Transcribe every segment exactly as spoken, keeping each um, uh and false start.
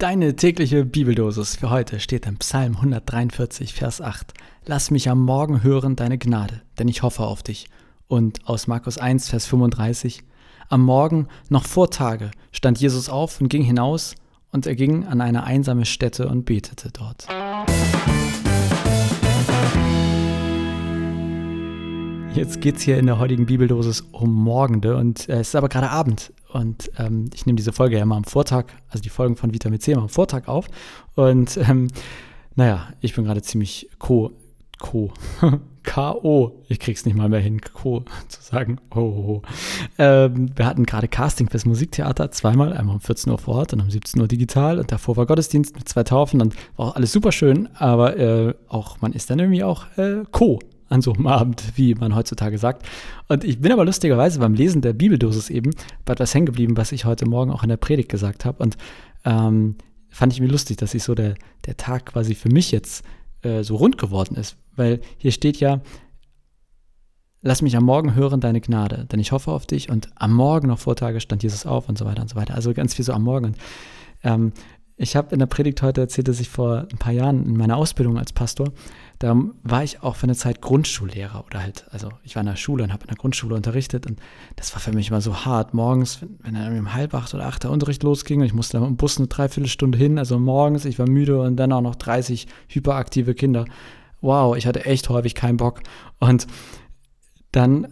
Deine tägliche Bibeldosis für heute steht im Psalm hundertdreiundvierzig, Vers acht. Lass mich am Morgen hören deine Gnade, denn ich hoffe auf dich. Und aus Markus eins, Vers fünfunddreißig. Am Morgen, noch vor Tage, stand Jesus auf und ging hinaus, und er ging an eine einsame Stätte und betete dort. Jetzt geht es hier in der heutigen Bibeldosis um Morgende, und äh, es ist aber gerade Abend. Und ähm, ich nehme diese Folge ja mal am Vortag, also die Folgen von Vitamin C mal am Vortag auf. Und ähm, naja, ich bin gerade ziemlich ko, ko, ko, ich krieg's nicht mal mehr hin, ko zu sagen. Oh, oh, oh. Ähm, wir hatten gerade Casting fürs Musiktheater zweimal, einmal um vierzehn Uhr vor Ort und um siebzehn Uhr digital. Und davor war Gottesdienst mit zwei Taufen und war auch alles super schön. Aber äh, auch man ist dann irgendwie auch äh, ko. an so einem Abend, wie man heutzutage sagt. Und ich bin aber lustigerweise beim Lesen der Bibeldosis eben bei etwas hängen geblieben, was ich heute Morgen auch in der Predigt gesagt habe. Und ähm, fand ich mir lustig, dass ich so der, der Tag quasi für mich jetzt äh, so rund geworden ist. Weil hier steht ja, lass mich am Morgen hören deine Gnade, denn ich hoffe auf dich. Und am Morgen noch vor Tage stand Jesus auf und so weiter und so weiter. Also ganz viel so am Morgen. Und, ähm, ich habe in der Predigt heute erzählt, dass ich vor ein paar Jahren in meiner Ausbildung als Pastor, da war ich auch für eine Zeit Grundschullehrer oder halt, also ich war in der Schule und habe in der Grundschule unterrichtet, und das war für mich immer so hart. Morgens, wenn dann um halb acht oder acht der Unterricht losging und ich musste dann im Bus eine Dreiviertelstunde hin, also morgens, ich war müde und dann auch noch dreißig hyperaktive Kinder. Wow, ich hatte echt häufig keinen Bock. Und dann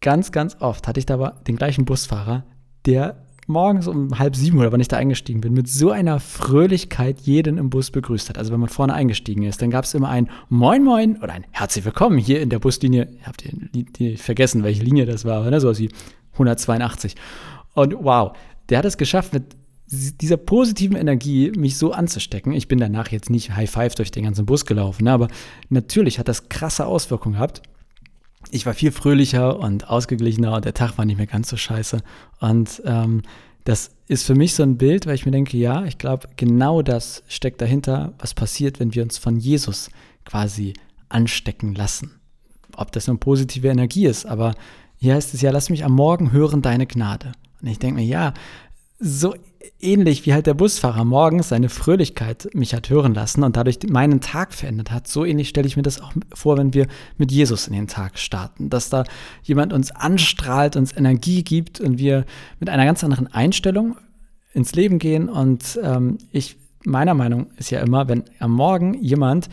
ganz, ganz oft hatte ich da aber den gleichen Busfahrer, der morgens um halb sieben oder wann ich da eingestiegen bin, mit so einer Fröhlichkeit jeden im Bus begrüßt hat. Also wenn man vorne eingestiegen ist, dann gab es immer ein Moin Moin oder ein Herzlich Willkommen hier in der Buslinie. Ich habe die, die vergessen, welche Linie das war, aber ne, sowas wie hundertzweiundachtzig. Und wow, der hat es geschafft, mit dieser positiven Energie mich so anzustecken. Ich bin danach jetzt nicht High Five durch den ganzen Bus gelaufen, ne, aber natürlich hat das krasse Auswirkungen gehabt. Ich war viel fröhlicher und ausgeglichener und der Tag war nicht mehr ganz so scheiße. Und ähm, das ist für mich so ein Bild, weil ich mir denke, ja, ich glaube, genau das steckt dahinter, was passiert, wenn wir uns von Jesus quasi anstecken lassen. Ob das eine positive Energie ist, aber hier heißt es ja, lass mich am Morgen hören deine Gnade. Und ich denke mir, ja, so ähnlich wie halt der Busfahrer morgens seine Fröhlichkeit mich hat hören lassen und dadurch meinen Tag verändert hat, so ähnlich stelle ich mir das auch vor, wenn wir mit Jesus in den Tag starten, dass da jemand uns anstrahlt, uns Energie gibt und wir mit einer ganz anderen Einstellung ins Leben gehen. Und ähm, ich, meiner Meinung ist ja immer, wenn am Morgen jemand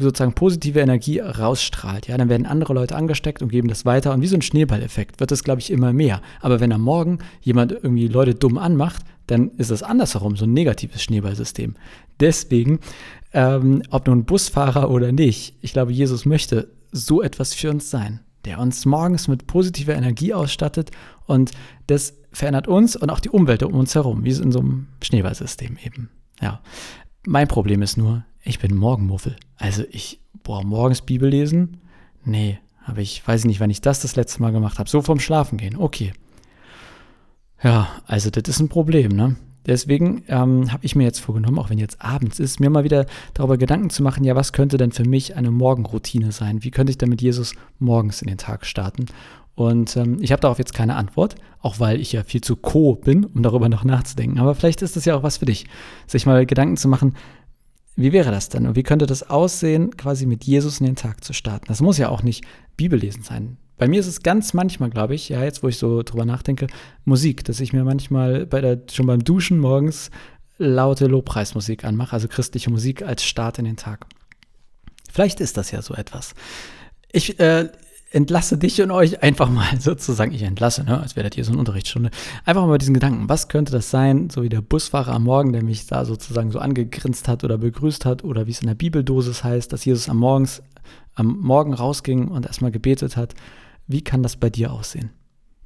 sozusagen positive Energie rausstrahlt, ja, dann werden andere Leute angesteckt und geben das weiter, und wie so ein Schneeballeffekt wird das, glaube ich, immer mehr. Aber wenn am Morgen jemand irgendwie Leute dumm anmacht, dann ist das andersherum so ein negatives Schneeballsystem. Deswegen, ähm, ob nun Busfahrer oder nicht, ich glaube, Jesus möchte so etwas für uns sein, der uns morgens mit positiver Energie ausstattet, und das verändert uns und auch die Umwelt um uns herum, wie es in so einem Schneeballsystem eben, ja. Mein Problem ist nur, ich bin Morgenmuffel. Also ich, boah, morgens Bibel lesen? Nee, aber ich weiß nicht, wann ich das das letzte Mal gemacht habe. So vorm Schlafen gehen, okay. Ja, also das ist ein Problem, ne? Deswegen ähm, habe ich mir jetzt vorgenommen, auch wenn jetzt abends ist, mir mal wieder darüber Gedanken zu machen, ja, was könnte denn für mich eine Morgenroutine sein? Wie könnte ich denn mit Jesus morgens in den Tag starten? Und ähm, ich habe darauf jetzt keine Antwort, auch weil ich ja viel zu ko bin, um darüber noch nachzudenken. Aber vielleicht ist das ja auch was für dich, sich mal Gedanken zu machen, wie wäre das denn? Und wie könnte das aussehen, quasi mit Jesus in den Tag zu starten? Das muss ja auch nicht Bibellesen sein. Bei mir ist es ganz manchmal, glaube ich, ja, jetzt wo ich so drüber nachdenke, Musik, dass ich mir manchmal bei der, schon beim Duschen morgens laute Lobpreismusik anmache, also christliche Musik als Start in den Tag. Vielleicht ist das ja so etwas. Ich äh, entlasse dich und euch einfach mal sozusagen, ich entlasse, ne, als wäre das hier so eine Unterrichtsstunde, einfach mal diesen Gedanken, was könnte das sein, so wie der Busfahrer am Morgen, der mich da sozusagen so angegrinst hat oder begrüßt hat, oder wie es in der Bibeldosis heißt, dass Jesus am, Morgens, am Morgen rausging und erstmal gebetet hat. Wie kann das bei dir aussehen?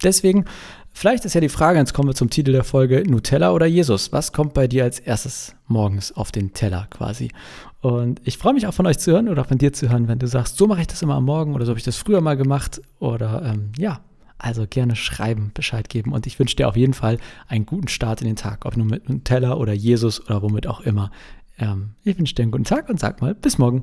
Deswegen, vielleicht ist ja die Frage, jetzt kommen wir zum Titel der Folge, Nutella oder Jesus? Was kommt bei dir als erstes morgens auf den Teller quasi? Und ich freue mich auch von euch zu hören oder von dir zu hören, wenn du sagst, so mache ich das immer am Morgen oder so habe ich das früher mal gemacht oder ähm, ja, also gerne schreiben, Bescheid geben, und ich wünsche dir auf jeden Fall einen guten Start in den Tag, ob nur mit Nutella oder Jesus oder womit auch immer. Ähm, ich wünsche dir einen guten Tag und sag mal, bis morgen.